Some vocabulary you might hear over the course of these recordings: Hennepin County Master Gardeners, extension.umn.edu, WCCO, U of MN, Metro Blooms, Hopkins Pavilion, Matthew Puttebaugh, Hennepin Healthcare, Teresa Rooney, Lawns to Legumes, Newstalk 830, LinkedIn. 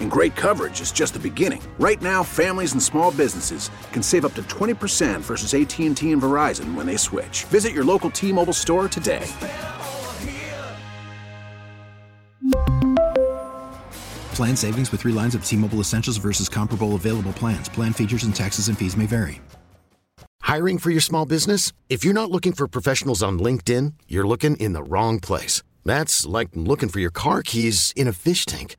And great coverage is just the beginning. Right now, families and small businesses can save up to 20% versus AT&T and Verizon when they switch. Visit your local T-Mobile store today. Plan savings with 3 lines of T-Mobile Essentials versus comparable available plans. Plan features and taxes and fees may vary. Hiring for your small business? If you're not looking for professionals on LinkedIn, you're looking in the wrong place. That's like looking for your car keys in a fish tank.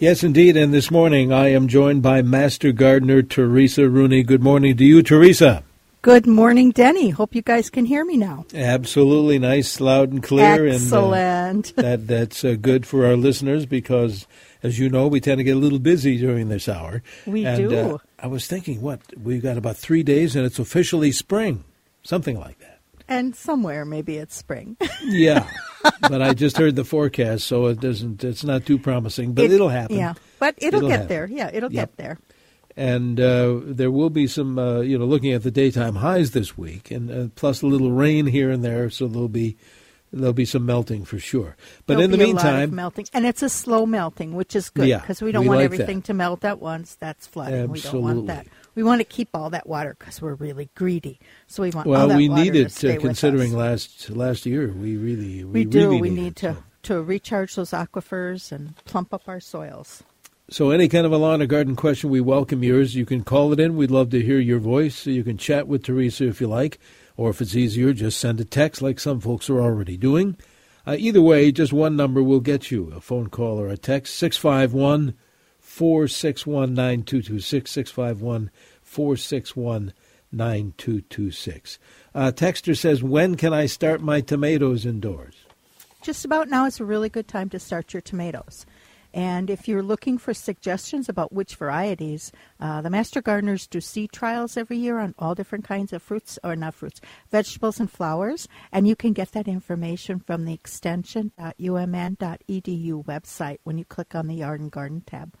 Yes, indeed. And this morning I am joined by Master Gardener Teresa Rooney. Good morning to you, Teresa. Good morning, Denny. Hope you guys can hear me now. Absolutely. Nice, loud and clear. Excellent. And, that's good for our listeners because, as you know, we tend to get a little busy during this hour. We do. I was thinking, we've got about 3 days and it's officially spring, something like that. And somewhere maybe it's spring. Yeah, but I just heard the forecast, so it doesn't. It's not too promising, but it'll happen. Yeah, but it'll get happen. There. Yeah, it'll get there. And there will be some, looking at the daytime highs this week, and plus a little rain here and there, so there'll be some melting for sure. But there'll in the meantime, a lot of melting, and it's a slow melting, which is good because we don't want everything to melt at once. That's flooding. Absolutely. We don't want that. We want to keep all that water because we're really greedy. So we want all that water to stay with us. Well, we need it considering last year. We need to recharge those aquifers and plump up our soils. So any kind of a lawn or garden question, we welcome yours. You can call it in. We'd love to hear your voice. You can chat with Teresa if you like, or if it's easier, just send a text like some folks are already doing. Either way, just one number will get you, a phone call or a text, 651-461-9226, 651-461-9226. 461-9226. Texter says, when can I start my tomatoes indoors? Just about now is a really good time to start your tomatoes. And if you're looking for suggestions about which varieties, the Master Gardeners do seed trials every year on all different kinds of vegetables and flowers. And you can get that information from the extension.umn.edu website when you click on the Yard and Garden tab.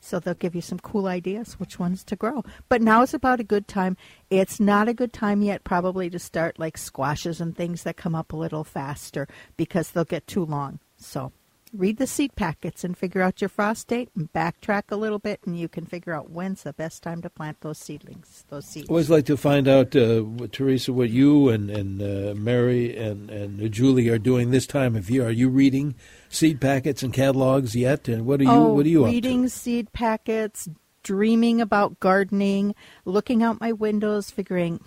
So they'll give you some cool ideas which ones to grow. But now is about a good time. It's not a good time yet probably to start like squashes and things that come up a little faster because they'll get too long. So read the seed packets and figure out your frost date and backtrack a little bit, and you can figure out when's the best time to plant those seedlings, those seeds. I always like to find out, Teresa, what you and Mary and Julie are doing this time of year. Are you reading seed packets and catalogs yet? And what are you up to? Reading seed packets, dreaming about gardening, looking out my windows, figuring,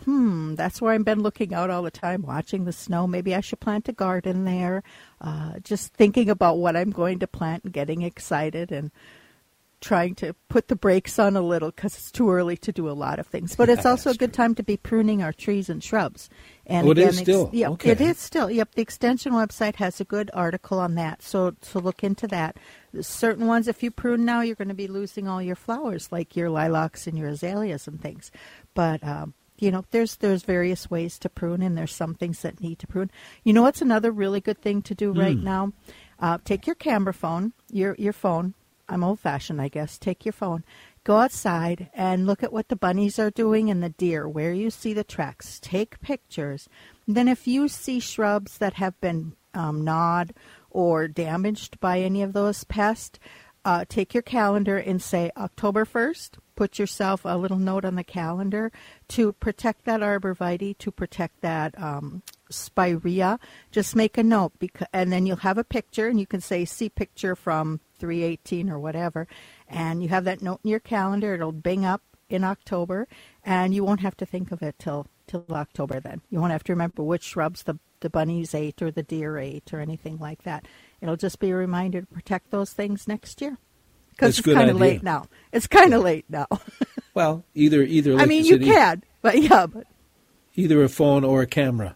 that's where I've been looking out all the time, watching the snow. Maybe I should plant a garden there. Just thinking about what I'm going to plant and getting excited and trying to put the brakes on a little because it's too early to do a lot of things. But it's also a good time to be pruning our trees and shrubs. And it is still. Yeah, okay. It is still. Yep, the extension website has a good article on that, so look into that. Certain ones, if you prune now, you're going to be losing all your flowers, like your lilacs and your azaleas and things. But there's various ways to prune, and there's some things that need to prune. You know what's another really good thing to do right now? Take your camera phone, your phone. I'm old-fashioned, I guess. Take your phone. Go outside and look at what the bunnies are doing and the deer, where you see the tracks. Take pictures. And then if you see shrubs that have been gnawed or damaged by any of those pests, take your calendar and say October 1st. Put yourself a little note on the calendar to protect that arborvitae, to protect that spirea. Just make a note, and then you'll have a picture, and you can say, see picture from 318 or whatever, and you have that note in your calendar. It'll bing up in October, and you won't have to think of it till October then. You won't have to remember which shrubs the bunnies ate or the deer ate or anything like that. It'll just be a reminder to protect those things next year. Because it's kind of late now. Well, either. Like I mean, you can, but either a phone or a camera.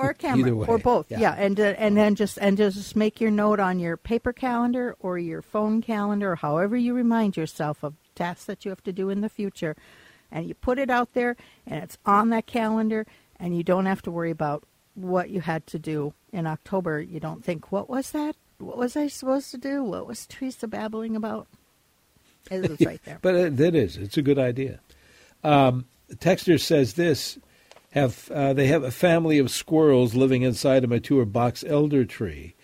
Either way. Or both. Yeah. And then just make your note on your paper calendar or your phone calendar, or however you remind yourself of tasks that you have to do in the future, and you put it out there, and it's on that calendar, and you don't have to worry about what you had to do in October. You don't think, what was that? What was I supposed to do? What was Teresa babbling about? It was right there. But it is. It's a good idea. Texter says this. They have a family of squirrels living inside a mature box elder tree.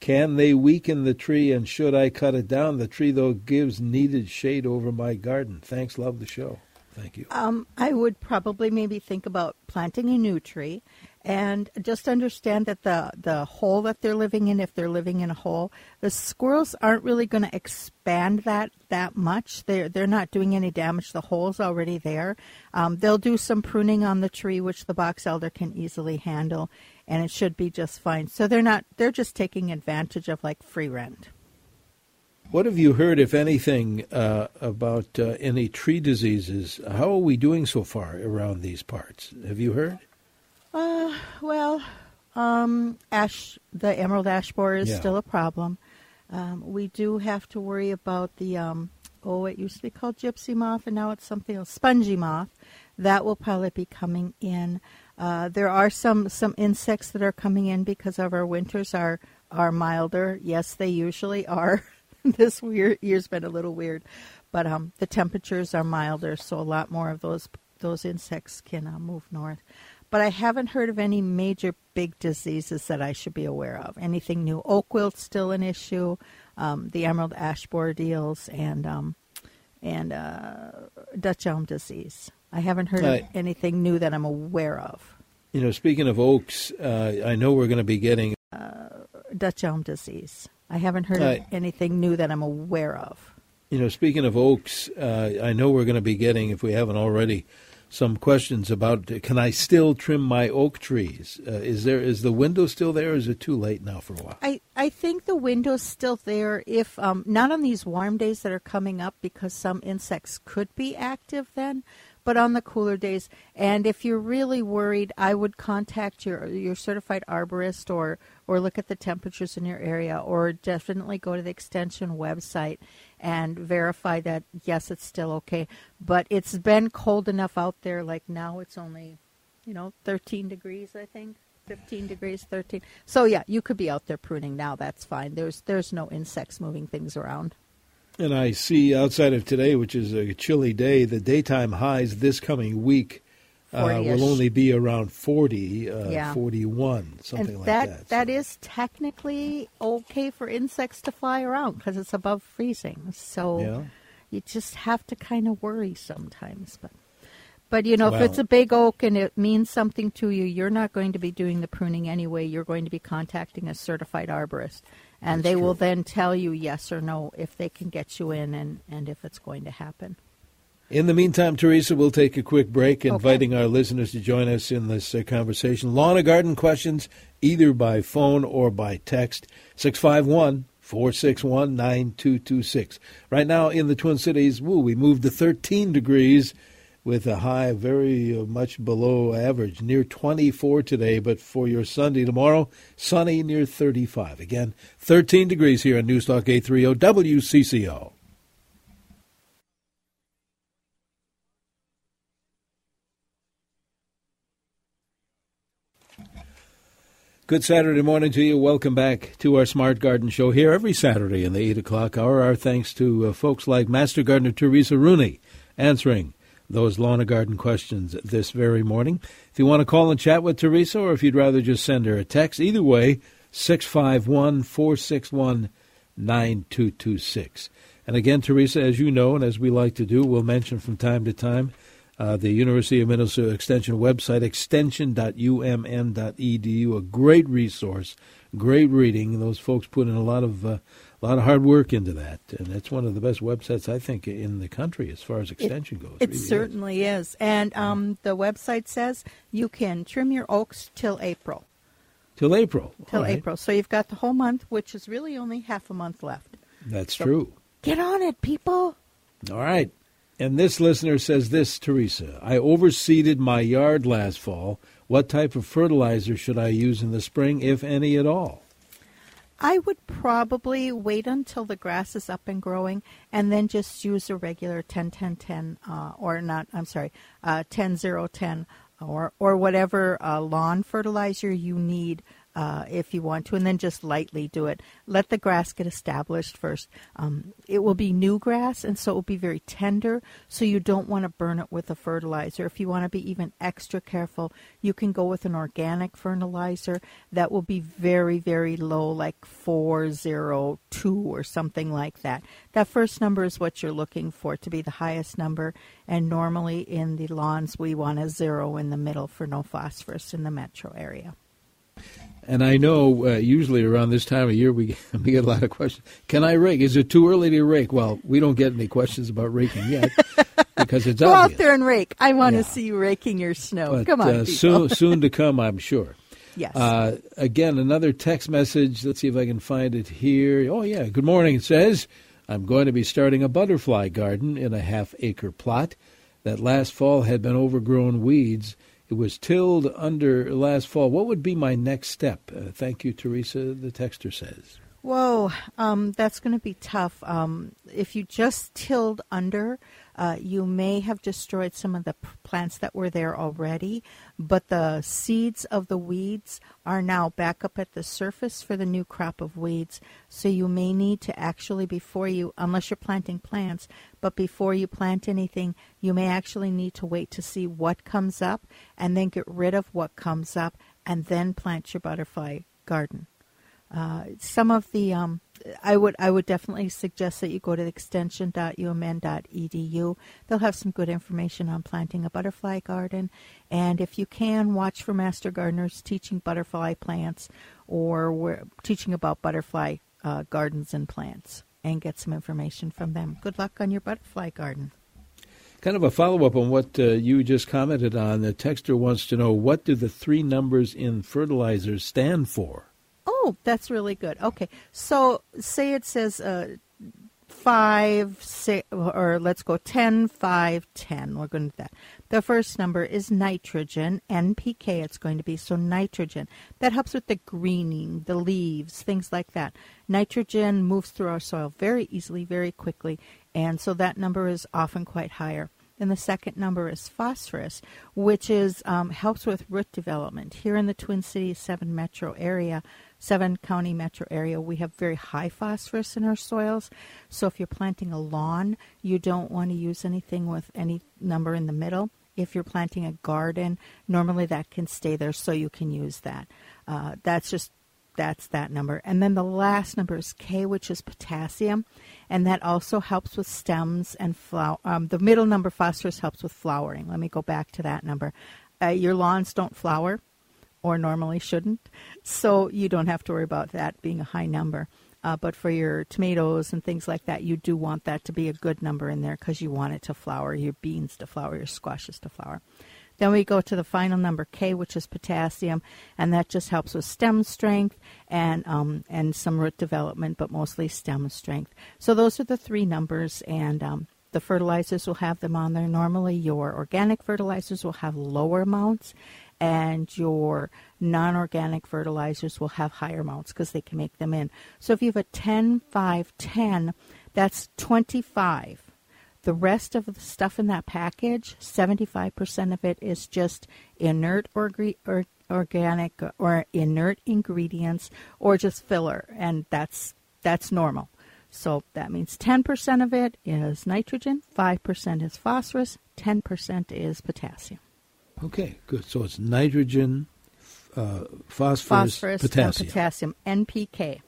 Can they weaken the tree, and should I cut it down? The tree, though, gives needed shade over my garden. Thanks. Love the show. Thank you. I would probably maybe think about planting a new tree. And just understand that the hole that they're living in, if they're living in a hole, the squirrels aren't really going to expand that much. They're not doing any damage. The hole's already there. They'll do some pruning on the tree, which the box elder can easily handle, and it should be just fine. So they're just taking advantage of like free rent. What have you heard, if anything, about any tree diseases? How are we doing so far around these parts? Have you heard? The emerald ash borer is still a problem. We do have to worry about the, it used to be called gypsy moth, and now it's something else, spongy moth. That will probably be coming in. There are some insects that are coming in because of our winters are milder. Yes, they usually are. This year's been a little weird, but the temperatures are milder, so a lot more of those insects can move north. But I haven't heard of any major big diseases that I should be aware of. Anything new? Oak wilt's still an issue. The emerald ash borer deals and Dutch elm disease. I haven't heard of anything new that I'm aware of. You know, speaking of oaks, I know we're going to be getting Dutch elm disease. I haven't heard of anything new that I'm aware of. You know, speaking of oaks, I know we're going to be getting, if we haven't already, some questions about, can I still trim my oak trees? Is the window still there, or is it too late now for a while? I think the window's still there, if not on these warm days that are coming up, because some insects could be active then, but on the cooler days. And if you're really worried, I would contact your certified arborist or look at the temperatures in your area, or definitely go to the extension website and verify that, yes, it's still okay. But it's been cold enough out there, like now it's only, 13 degrees, I think, 15 degrees, 13. So, yeah, you could be out there pruning now. That's fine. There's no insects moving things around. And I see outside of today, which is a chilly day, the daytime highs this coming week will only be around 40, 41, something and like that. That is technically okay for insects to fly around because it's above freezing. So you just have to kind of worry sometimes. But if it's a big oak and it means something to you, you're not going to be doing the pruning anyway. You're going to be contacting a certified arborist. And they will then tell you yes or no if they can get you in and if it's going to happen. In the meantime, Teresa, we'll take a quick break, inviting our listeners to join us in this conversation. Lawn and garden questions, either by phone or by text, 651-461-9226. Right now in the Twin Cities, we moved to 13 degrees with a high very much below average, near 24 today, but for your Sunday tomorrow, sunny near 35. Again, 13 degrees here on Newstalk 830 WCCO. Good Saturday morning to you. Welcome back to our Smart Garden Show here every Saturday in the 8 o'clock hour. Our thanks to folks like Master Gardener Teresa Rooney answering those lawn and garden questions this very morning. If you want to call and chat with Teresa, or if you'd rather just send her a text, either way, 651-461-9226. And again, Teresa, as you know and as we like to do, we'll mention from time to time the University of Minnesota Extension website, extension.umn.edu, a great resource, great reading. Those folks put in a lot of hard work into that, and that's one of the best websites, I think, in the country as far as extension goes. It really certainly is. And the website says you can trim your oaks till April. Till April. Till right. April. So you've got the whole month, which is really only half a month left. That's true. Get on it, people. All right. And this listener says this, Teresa, I overseeded my yard last fall. What type of fertilizer should I use in the spring, if any at all? I would probably wait until the grass is up and growing and then just use a regular 10-10-10 or not, I'm sorry, 10-0-10 or whatever lawn fertilizer you need if you want to, and then just lightly do it. Let the grass get established first. It will be new grass, and so it will be very tender, so you don't want to burn it with a fertilizer. If you want to be even extra careful, you can go with an organic fertilizer that will be very, very low, like 402 or something like that. That first number is what you're looking for to be the highest number, and normally in the lawns we want a 0 in the middle for no phosphorus in the metro area. And I know usually around this time of year we get a lot of questions. Can I rake? Is it too early to rake? Well, we don't get any questions about raking yet because it's obvious. Go out there and rake. I want to see you raking your snow. But, come on, people. Soon to come, I'm sure. Yes. Again, another text message. Let's see if I can find it here. Oh, yeah. Good morning. It says, I'm going to be starting a butterfly garden in a half-acre plot that last fall had been overgrown weeds. It was tilled under last fall. What would be my next step? Thank you, Teresa, the texter says. Whoa, that's going to be tough. If you just tilled under, you may have destroyed some of the plants that were there already, but the seeds of the weeds are now back up at the surface for the new crop of weeds. So you may need to actually, before you, unless you're planting plants, but before you plant anything, you may actually need to wait to see what comes up and then get rid of what comes up and then plant your butterfly garden. Some of the, I would definitely suggest that you go to extension.umn.edu. They'll have some good information on planting a butterfly garden. And if you can, watch for master gardeners teaching butterfly plants or teaching about butterfly gardens and plants, and get some information from them. Good luck on your butterfly garden. Kind of a follow-up on what you just commented on. The texter wants to know, what do the three numbers in fertilizers stand for? Oh, that's really good. Okay, so say it says 5, 6, or let's go 10, 5, 10. We're going to do that. The first number is nitrogen, NPK it's going to be, so nitrogen. That helps with the greening, the leaves, things like that. Nitrogen moves through our soil very easily, very quickly, and so that number is often quite higher. Then the second number is phosphorus, which is helps with root development. Here in the Twin Cities 7 county metro area, we have very high phosphorus in our soils. So if you're planting a lawn, you don't want to use anything with any number in the middle. If you're planting a garden, normally that can stay there, so you can use that. That's that number. And then the last number is K, which is potassium, and that also helps with stems and flower. The middle number, phosphorus, helps with flowering. Let me go back to that number. Your lawns don't flower, or normally shouldn't, so you don't have to worry about that being a high number. But for your tomatoes and things like that, you do want that to be a good number in there because you want it to flower, your beans to flower, your squashes to flower. Then we go to the final number, K, which is potassium, and that just helps with stem strength and some root development, but mostly stem strength. So those are the three numbers, and the fertilizers will have them on there. Normally your organic fertilizers will have lower amounts, and your non-organic fertilizers will have higher amounts because they can make them in. So if you have a 10, 5, 10, that's 25. The rest of the stuff in that package, 75% of it is just inert or organic or inert ingredients or just filler, and that's normal. So that means 10% of it is nitrogen, 5% is phosphorus, 10% is potassium. Okay, good. So it's nitrogen, phosphorus, potassium. NPK.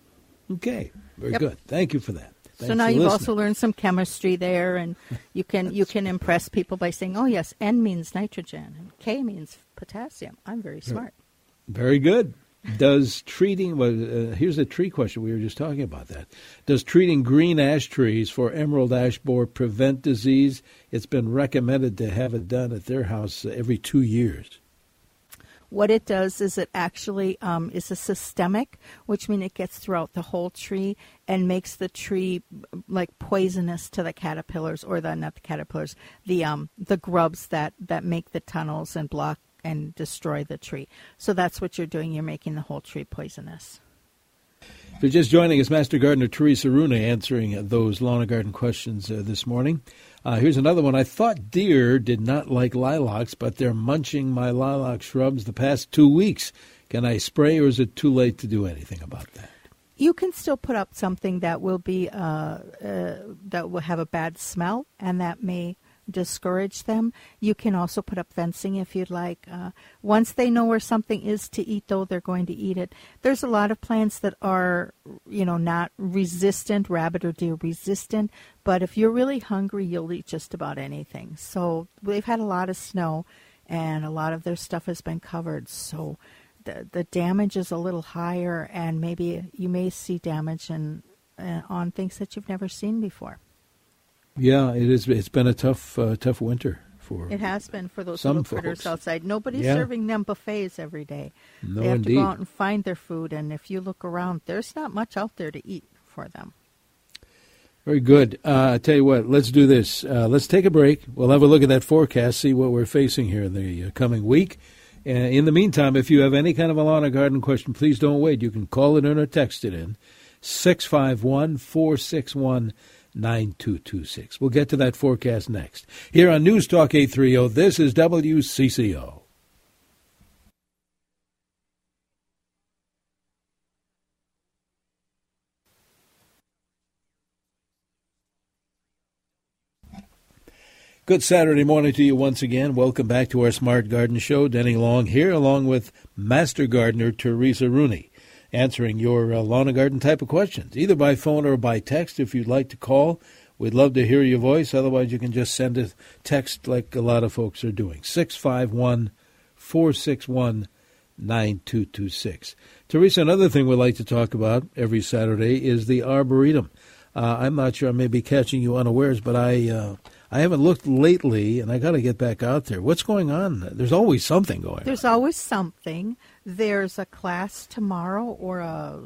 Okay, very good. Thank you for that. Thanks. So now you've also learned some chemistry there, and you can impress people by saying, oh, yes, N means nitrogen, and K means potassium. I'm very smart. Very good. Does treating, well, here's a tree question. We were just talking about that. Does treating green ash trees for emerald ash borer prevent disease? It's been recommended to have it done at their house every 2 years. What it does is it actually is a systemic, which means it gets throughout the whole tree and makes the tree like poisonous to the caterpillars, or the, not the caterpillars, the grubs that make the tunnels and block and destroy the tree. So that's what you're doing. You're making the whole tree poisonous. If you're just joining us, Master Gardener Teresa Rooney answering those lawn and garden questions this morning. Here's another one. I thought deer did not like lilacs, but they're munching my lilac shrubs the past 2 weeks. Can I spray, or is it too late to do anything about that? You can still put up something that will be that will have a bad smell, and that may discourage them. You can also put up fencing if you'd like. Once they know where something is to eat, though, they're going to eat it. There's a lot of plants that are, not resistant, rabbit or deer resistant, but if you're really hungry, you'll eat just about anything. So they've had a lot of snow, and a lot of their stuff has been covered, so the damage is a little higher, and maybe you may see damage on things that you've never seen before. Yeah, it is. It's been a tough winter for. It has been for those little critters outside. Nobody's serving them buffets every day. No, they have to go out and find their food, and if you look around, there's not much out there to eat for them. Very good. I tell you what, let's do this. Let's take a break. We'll have a look at that forecast, see what we're facing here in the coming week. In the meantime, if you have any kind of a lawn or garden question, please don't wait. You can call it in or text it in 651-461-9226. We'll get to that forecast next. Here on News Talk 830, this is WCCO. Good Saturday morning to you once again. Welcome back to our Smart Garden Show. Denny Long here, along with Master Gardener Teresa Rooney, answering your lawn and garden type of questions, either by phone or by text. If you'd like to call, we'd love to hear your voice. Otherwise, you can just send a text like a lot of folks are doing, 651-461-9226. Teresa, another thing we like to talk about every Saturday is the Arboretum. I'm not sure, I may be catching you unawares, but I haven't looked lately, and I got to get back out there. What's going on? There's always something going on. There's always something. There's a class tomorrow, or I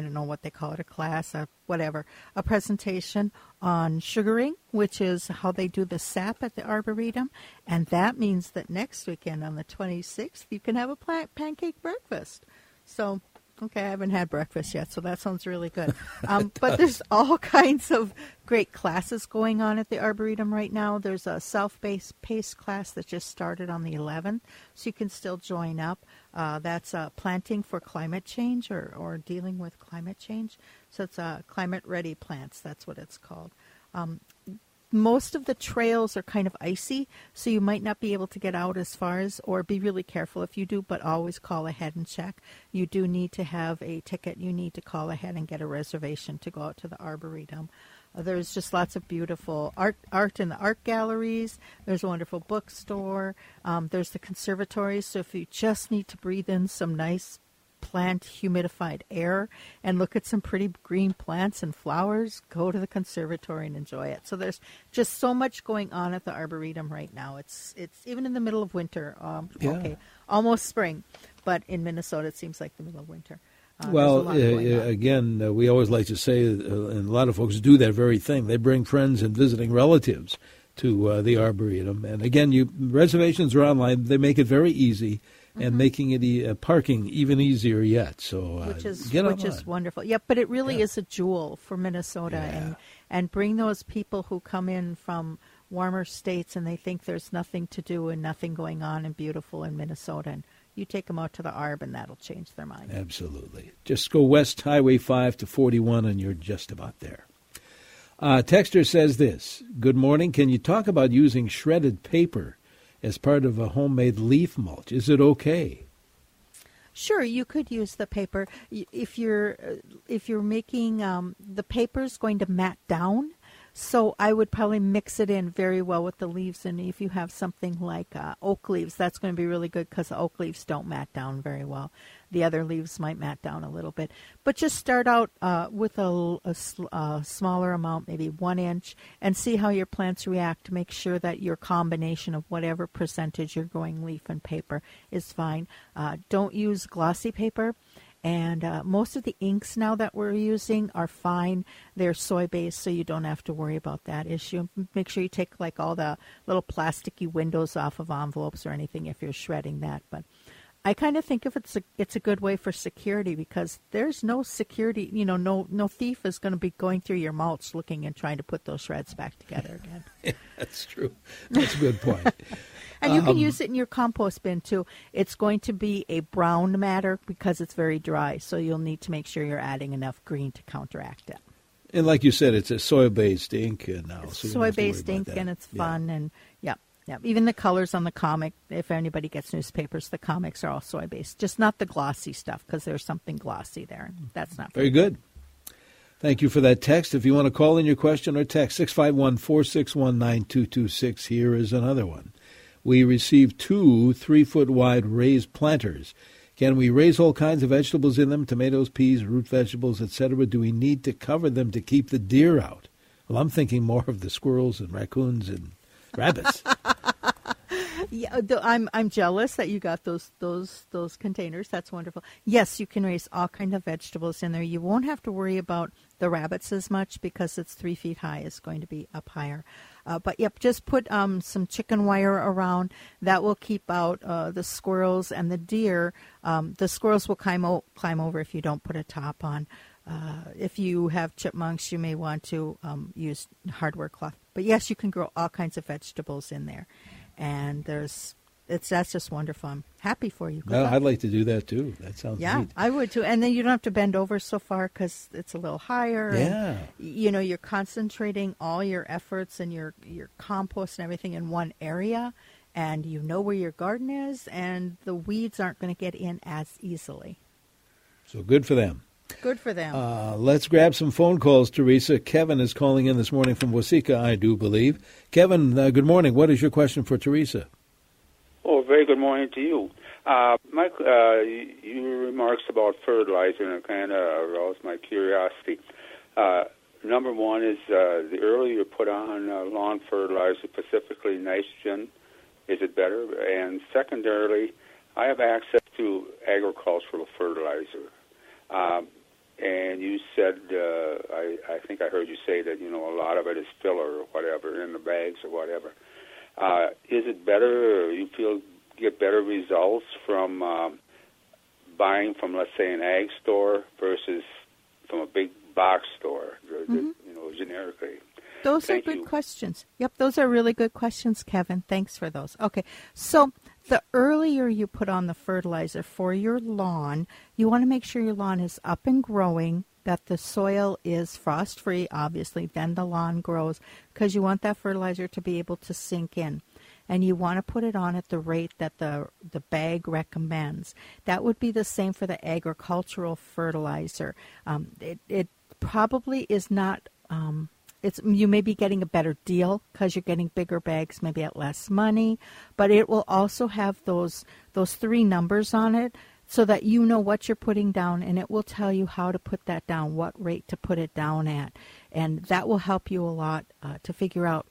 don't know what they call it, a class, or whatever, a presentation on sugaring, which is how they do the sap at the Arboretum. And that means that next weekend on the 26th, you can have a pancake breakfast. So, okay, I haven't had breakfast yet, so that sounds really good. But there's all kinds of great classes going on at the Arboretum right now. There's a self-paced class that just started on the 11th, so you can still join up. That's planting for climate change or dealing with climate change. So it's climate-ready plants. That's what it's called. Most of the trails are kind of icy, so you might not be able to get out as far as, or be really careful if you do, but always call ahead and check. You do need to have a ticket. You need to call ahead and get a reservation to go out to the Arboretum. There's just lots of beautiful art in the art galleries. There's a wonderful bookstore. There's the conservatory. So if you just need to breathe in some nice plant humidified air and look at some pretty green plants and flowers, go to the conservatory and enjoy it. So there's just so much going on at the Arboretum right now. It's even in the middle of winter, okay, almost spring, but in Minnesota it seems like the middle of winter. Well, again, we always like to say, and a lot of folks do that very thing. They bring friends and visiting relatives to the Arboretum. And again, reservations are online. They make it very easy, and making it parking even easier yet. So which is wonderful. Yep, but it really is a jewel for Minnesota, and bring those people who come in from warmer states and they think there's nothing to do and nothing going on and beautiful in Minnesota. And you take them out to the Arb, and that'll change their mind. Absolutely. Just go west Highway 5 to 41, and you're just about there. Texter says this: good morning. Can you talk about using shredded paper as part of a homemade leaf mulch? Is it okay? Sure, you could use the paper. If you're making, the paper's going to mat down, so I would probably mix it in very well with the leaves. And if you have something like oak leaves, that's going to be really good because oak leaves don't mat down very well. The other leaves might mat down a little bit. But just start out with a smaller amount, maybe 1 inch, and see how your plants react. Make sure that your combination of whatever percentage you're growing leaf and paper is fine. Don't use glossy paper. And most of the inks now that we're using are fine. They're soy-based, so you don't have to worry about that issue. Make sure you take like all the little plasticky windows off of envelopes or anything if you're shredding that. But I kind of think if it's a good way for security, because there's no security, no thief is going to be going through your mulch looking and trying to put those shreds back together again. Yeah, that's true. That's a good point. And you can use it in your compost bin too. It's going to be a brown matter because it's very dry, so you'll need to make sure you're adding enough green to counteract it. And like you said, it's a soy-based ink now. It's soy-based ink, and it's fun, and yeah, even the colors on the comic, if anybody gets newspapers, the comics are all soy-based, just not the glossy stuff because there's something glossy there. That's not very good. Thank you for that text. If you want to call in your question or text, 651-461-9226. Here is another one. We received 2 3-foot-wide raised planters. Can we raise all kinds of vegetables in them, tomatoes, peas, root vegetables, etc.? Do we need to cover them to keep the deer out? Well, I'm thinking more of the squirrels and raccoons and rabbits. Yeah, I'm jealous that you got those containers. That's wonderful. Yes, you can raise all kinds of vegetables in there. You won't have to worry about the rabbits as much because it's 3 feet high. It's going to be up higher. But yep, just put some chicken wire around. That will keep out the squirrels and the deer. The squirrels will climb over if you don't put a top on. If you have chipmunks, you may want to use hardware cloth. But yes, you can grow all kinds of vegetables in there, and that's just wonderful. I'm happy for you. Well, I'd like to do that too. That sounds neat. I would too. And then you don't have to bend over so far because it's a little higher. Yeah, and, you're concentrating all your efforts and your compost and everything in one area, and you know where your garden is, and the weeds aren't going to get in as easily. So good for them. Good for them. Let's grab some phone calls, Teresa. Kevin is calling in this morning from Waseca, I do believe. Kevin, good morning. What is your question for Teresa? Oh, very good morning to you. Mike, your remarks about fertilizer kind of aroused my curiosity. Number one is the earlier you put on lawn fertilizer, specifically nitrogen, is it better? And secondarily, I have access to agricultural fertilizer. And you said, I think I heard you say that, a lot of it is filler or whatever in the bags or whatever. Is it better, or you feel get better results from buying from, let's say, an ag store versus from a big box store, generically? Those are good questions. Yep, those are really good questions, Kevin. Thanks for those. Okay, so the earlier you put on the fertilizer for your lawn, you want to make sure your lawn is up and growing, that the soil is frost-free, obviously, then the lawn grows, because you want that fertilizer to be able to sink in. And you want to put it on at the rate that the bag recommends. That would be the same for the agricultural fertilizer. It probably is not... you may be getting a better deal because you're getting bigger bags, maybe at less money, but it will also have those 3 numbers on it so that you know what you're putting down, and it will tell you how to put that down, what rate to put it down at. And that will help you a lot to figure out,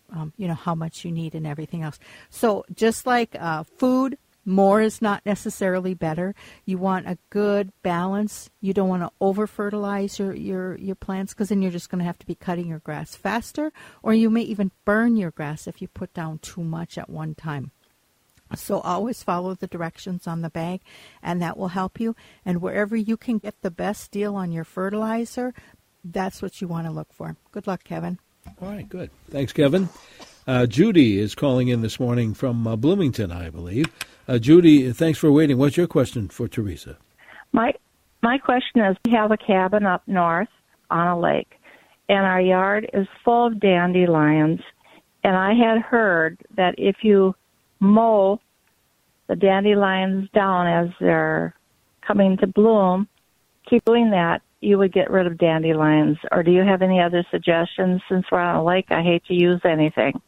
how much you need and everything else. So just like food, more is not necessarily better. You want a good balance. You don't want to over-fertilize your plants, because then you're just going to have to be cutting your grass faster, or you may even burn your grass if you put down too much at one time. So always follow the directions on the bag, and that will help you. And wherever you can get the best deal on your fertilizer, that's what you want to look for. Good luck, Kevin. All right, good. Thanks, Kevin. Judy is calling in this morning from Bloomington, I believe. Judy, thanks for waiting. What's your question for Teresa? My question is, we have a cabin up north on a lake, and our yard is full of dandelions. And I had heard that if you mow the dandelions down as they're coming to bloom, keep doing that, you would get rid of dandelions. Or do you have any other suggestions? Since we're on a lake, I hate to use anything.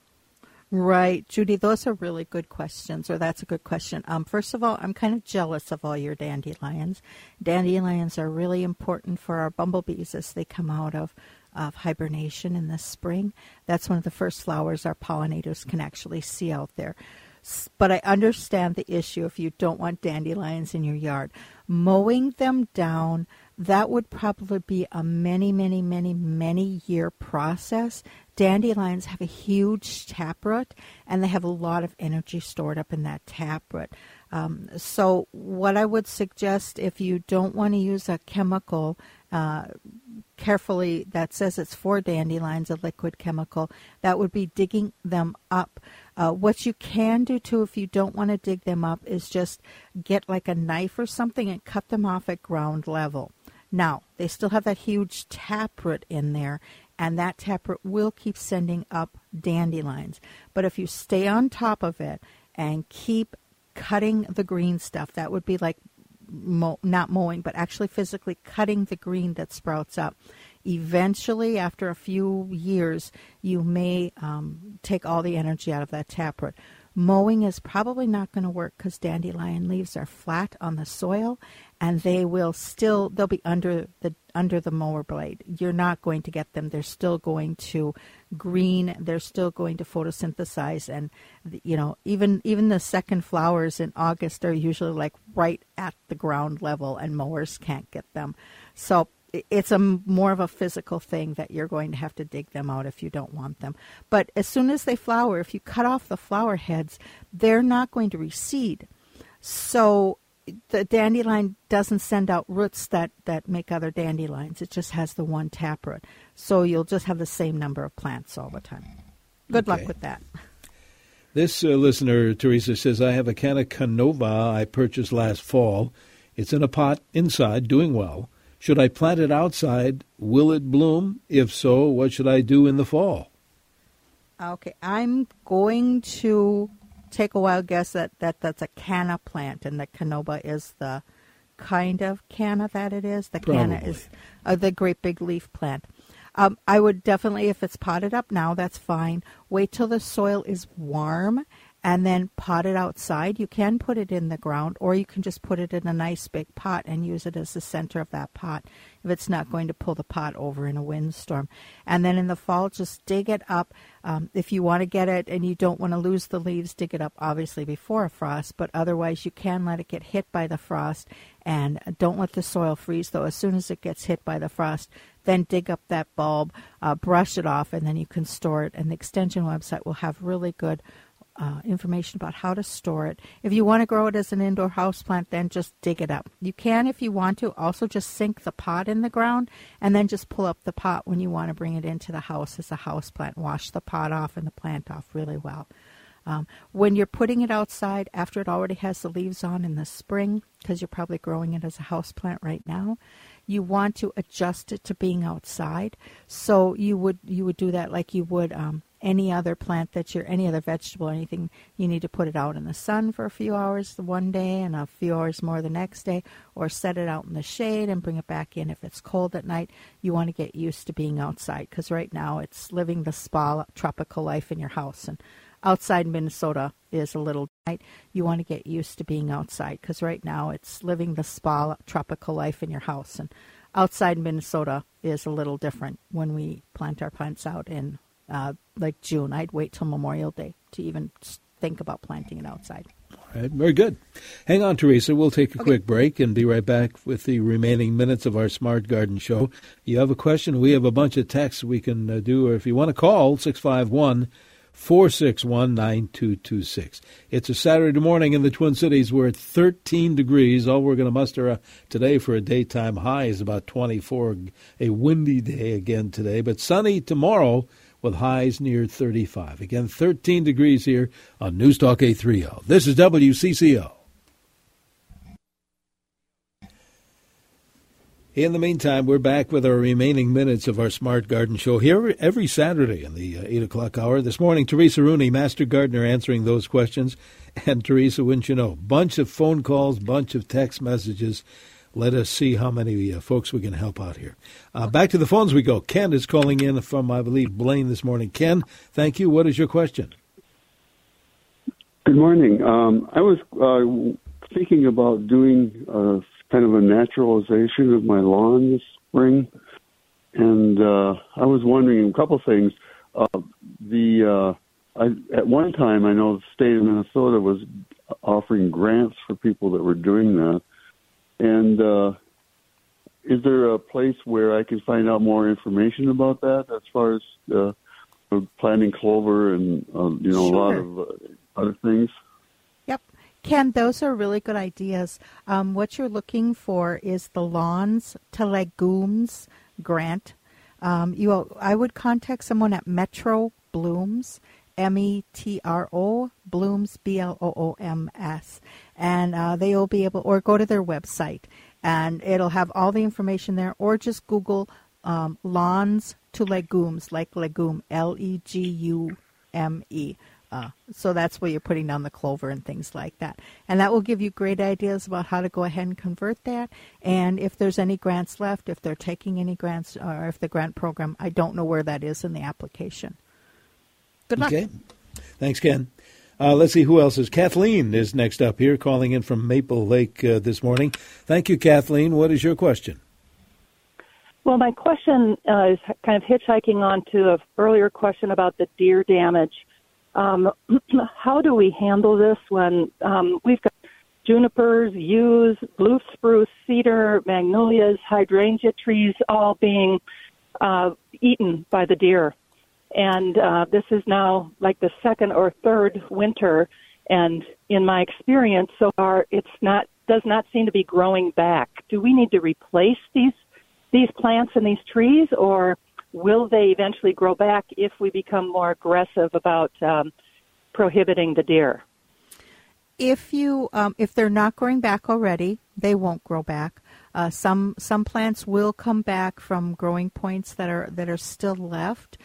Right, Judy, those are really good questions, or that's a good question. First of all, I'm kind of jealous of all your dandelions. Dandelions are really important for our bumblebees as they come out of hibernation in the spring. That's one of the first flowers our pollinators can actually see out there. But I understand the issue if you don't want dandelions in your yard. Mowing them down, that would probably be a many year process. Dandelions have a huge taproot, and they have a lot of energy stored up in that taproot. So what I would suggest, if you don't want to use a chemical carefully that says it's for dandelions, a liquid chemical, that would be digging them up. What you can do, too, if you don't want to dig them up, is just get like a knife or something and cut them off at ground level. Now, they still have that huge taproot in there, and that taproot will keep sending up dandelions. But if you stay on top of it and keep cutting the green stuff, that would be like not mowing, but actually physically cutting the green that sprouts up. Eventually, after a few years, you may take all the energy out of that taproot. Mowing is probably not going to work because dandelion leaves are flat on the soil, and they'll be under the mower blade. You're not going to get them. They're still going to green. They're still going to photosynthesize, and even the second flowers in August are usually like right at the ground level, and mowers can't get them. So it's more of a physical thing that you're going to have to dig them out if you don't want them. But as soon as they flower, if you cut off the flower heads, they're not going to reseed. So the dandelion doesn't send out roots that make other dandelions. It just has the one taproot. So you'll just have the same number of plants all the time. Good luck with that. This listener, Teresa, says, I have a can of Canova I purchased last fall. It's in a pot inside, doing well. Should I plant it outside? Will it bloom? If so, what should I do in the fall? Okay, I'm going to take a wild guess that's a canna plant, and the canoba is the kind of canna that it is. The probably. Canna is the great big leaf plant. I would definitely, if it's potted up now, that's fine. Wait till the soil is warm, and then pot it outside. You can put it in the ground, or you can just put it in a nice big pot and use it as the center of that pot if it's not going to pull the pot over in a windstorm. And then in the fall, just dig it up. If you want to get it and you don't want to lose the leaves, dig it up, obviously, before a frost. But otherwise, you can let it get hit by the frost. And don't let the soil freeze, though. As soon as it gets hit by the frost, then dig up that bulb, brush it off, and then you can store it. And the Extension website will have really good information about how to store it. If you want to grow it as an indoor houseplant, then just dig it up. You can, if you want to, also just sink the pot in the ground and then just pull up the pot when you want to bring it into the house as a houseplant. Wash the pot off and the plant off really well. When you're putting it outside after it already has the leaves on in the spring, because you're probably growing it as a houseplant right now, you want to adjust it to being outside. So you would do that like you would any other plant any other vegetable or anything. You need to put it out in the sun for a few hours one day and a few hours more the next day, or set it out in the shade and bring it back in if it's cold at night. You want to get used to being outside, because right now it's living the spa tropical life in your house, and outside Minnesota is a little tight. You want to get used to being outside, because right now it's living the spa tropical life in your house. And outside Minnesota is a little different when we plant our plants out in like June. I'd wait till Memorial Day to even think about planting it outside. All right, very good. Hang on, Teresa. We'll take a quick break and be right back with the remaining minutes of our Smart Garden Show. You have a question? We have a bunch of texts we can do, or if you want to call, 651-461-9226. It's a Saturday morning in the Twin Cities. We're at 13 degrees. All we're going to muster today for a daytime high is about 24. A windy day again today, but sunny tomorrow, with highs near 35. Again, 13 degrees here on Newstalk 830. This is WCCO. In the meantime, we're back with our remaining minutes of our Smart Garden Show here every Saturday in the 8 o'clock hour. This morning, Teresa Rooney, Master Gardener, answering those questions. And Teresa, wouldn't you know, bunch of phone calls, bunch of text messages. Let us see how many folks we can help out here. Back to the phones we go. Ken is calling in from, I believe, Blaine this morning. Ken, thank you. What is your question? Good morning. I was thinking about doing kind of a naturalization of my lawn this spring, and I was wondering a couple things. At one time, I know the state of Minnesota was offering grants for people that were doing that. And is there a place where I can find out more information about that as far as planting clover and, a lot of other things? Yep. Ken, those are really good ideas. What you're looking for is the Lawns to Legumes grant. I would contact someone at Metro Blooms, METRO Blooms, BLOOMS, and they will be able, or go to their website, and it'll have all the information there, or just Google Lawns to Legumes, like legume, Legume. So that's where you're putting down the clover and things like that. And that will give you great ideas about how to go ahead and convert that. And if there's any grants left, if they're taking any grants, or if the grant program, I don't know where that is in the application. Good luck. Okay. Thanks, Ken. Let's see who else is. Kathleen is next up here, calling in from Maple Lake this morning. Thank you, Kathleen. What is your question? Well, my question is kind of hitchhiking on to an earlier question about the deer damage. How do we handle this when we've got junipers, yews, blue spruce, cedar, magnolias, hydrangea trees all being eaten by the deer? And this is now like the second or third winter, and in my experience so far, does not seem to be growing back. Do we need to replace these plants and these trees, or will they eventually grow back if we become more aggressive about prohibiting the deer? If they're not growing back already, they won't grow back. Some plants will come back from growing points that are still left.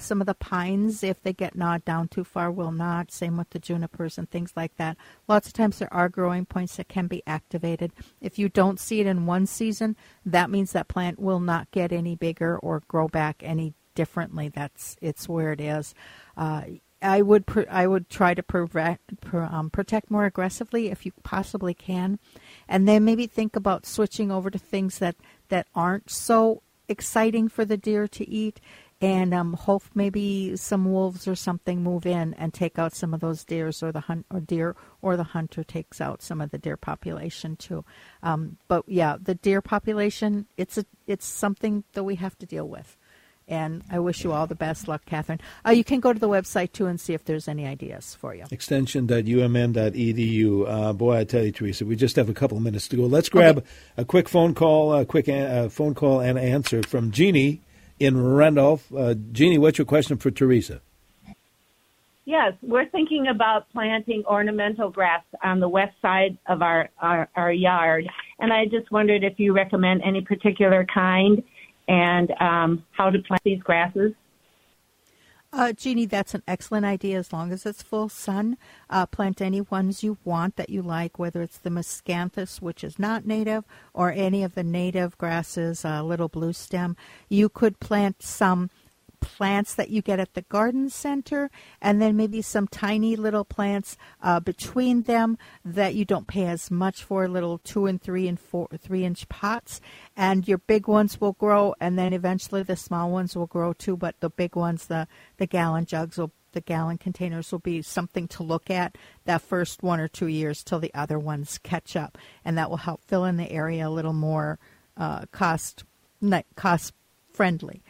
Some of the pines, if they get gnawed down too far, will not. Same with the junipers and things like that. Lots of times there are growing points that can be activated. If you don't see it in one season, that means that plant will not get any bigger or grow back any differently. It's where it is. I would try to protect more aggressively if you possibly can, and then maybe think about switching over to things that aren't so exciting for the deer to eat, and hope maybe some wolves or something move in and take out some of those deers, or the hunter takes out some of the deer population too. But yeah, the deer population, it's something that we have to deal with. And I wish you all the best luck, Catherine. You can go to the website, too, and see if there's any ideas for you. Extension.umn.edu. Boy, I tell you, Teresa, we just have a couple of minutes to go. Let's grab a quick phone call, and answer from Jeannie in Randolph. Jeannie, what's your question for Teresa? Yes, we're thinking about planting ornamental grass on the west side of our yard. And I just wondered if you recommend any particular kind, and how to plant these grasses. Jeannie, that's an excellent idea. As long as it's full sun, plant any ones you want that you like, whether it's the miscanthus, which is not native, or any of the native grasses, little blue stem. You could plant some plants that you get at the garden center, and then maybe some tiny little plants between them that you don't pay as much for, little 2 and 3 and 4 3-inch pots. And your big ones will grow, and then eventually the small ones will grow too, but the big ones, the gallon jugs, will, the gallon containers will be something to look at that first 1 or 2 years till the other ones catch up, and that will help fill in the area a little more cost friendly.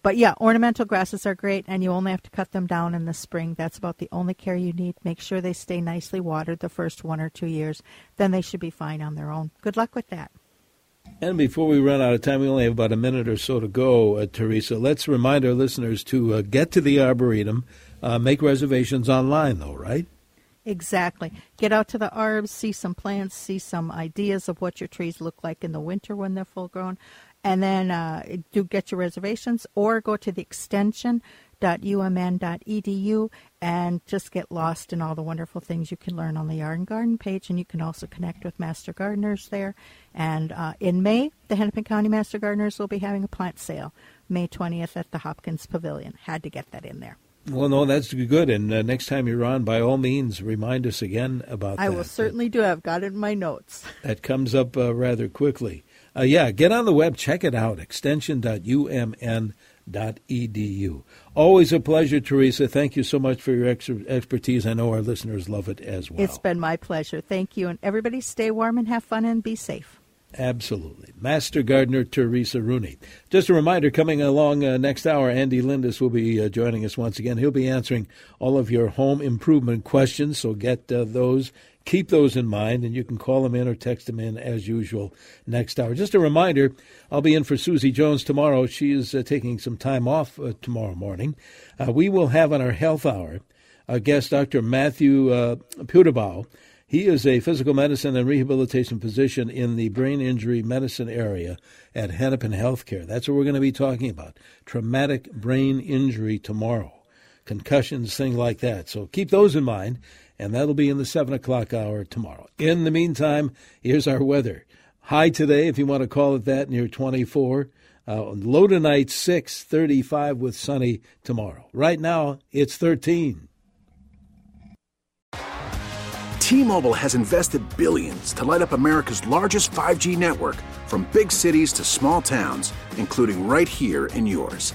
But yeah, ornamental grasses are great, and you only have to cut them down in the spring. That's about the only care you need. Make sure they stay nicely watered the first 1 or 2 years. Then they should be fine on their own. Good luck with that. And before we run out of time, we only have about a minute or so to go, Teresa. Let's remind our listeners to get to the Arboretum. Make reservations online, though, right? Exactly. Get out to the arbs, see some plants, see some ideas of what your trees look like in the winter when they're full grown. And then do get your reservations, or go to the extension.umn.edu and just get lost in all the wonderful things you can learn on the Yard and Garden page. And you can also connect with Master Gardeners there. And in May, the Hennepin County Master Gardeners will be having a plant sale, May 20th at the Hopkins Pavilion. Had to get that in there. Well, no, that's good. And next time you're on, by all means, remind us again about that. I will certainly do. I've got it in my notes. That comes up rather quickly. Yeah, get on the web, check it out, extension.umn.edu. Always a pleasure, Teresa. Thank you so much for your expertise. I know our listeners love it as well. It's been my pleasure. Thank you. And everybody stay warm and have fun and be safe. Absolutely. Master Gardener Teresa Rooney. Just a reminder, coming along next hour, Andy Lindis will be joining us once again. He'll be answering all of your home improvement questions, so get those. Keep those in mind, and you can call them in or text them in as usual next hour. Just a reminder, I'll be in for Susie Jones tomorrow. She is taking some time off tomorrow morning. We will have on our Health Hour our guest, Dr. Matthew Puttebaugh. He is a physical medicine and rehabilitation physician in the brain injury medicine area at Hennepin Healthcare. That's what we're going to be talking about, traumatic brain injury tomorrow, concussions, things like that. So keep those in mind, and that'll be in the 7 o'clock hour tomorrow. In the meantime, here's our weather. High today, if you want to call it that, near 24. Low tonight, 6, 35 with sunny tomorrow. Right now, it's 13. T-Mobile has invested billions to light up America's largest 5G network, from big cities to small towns, including right here in yours.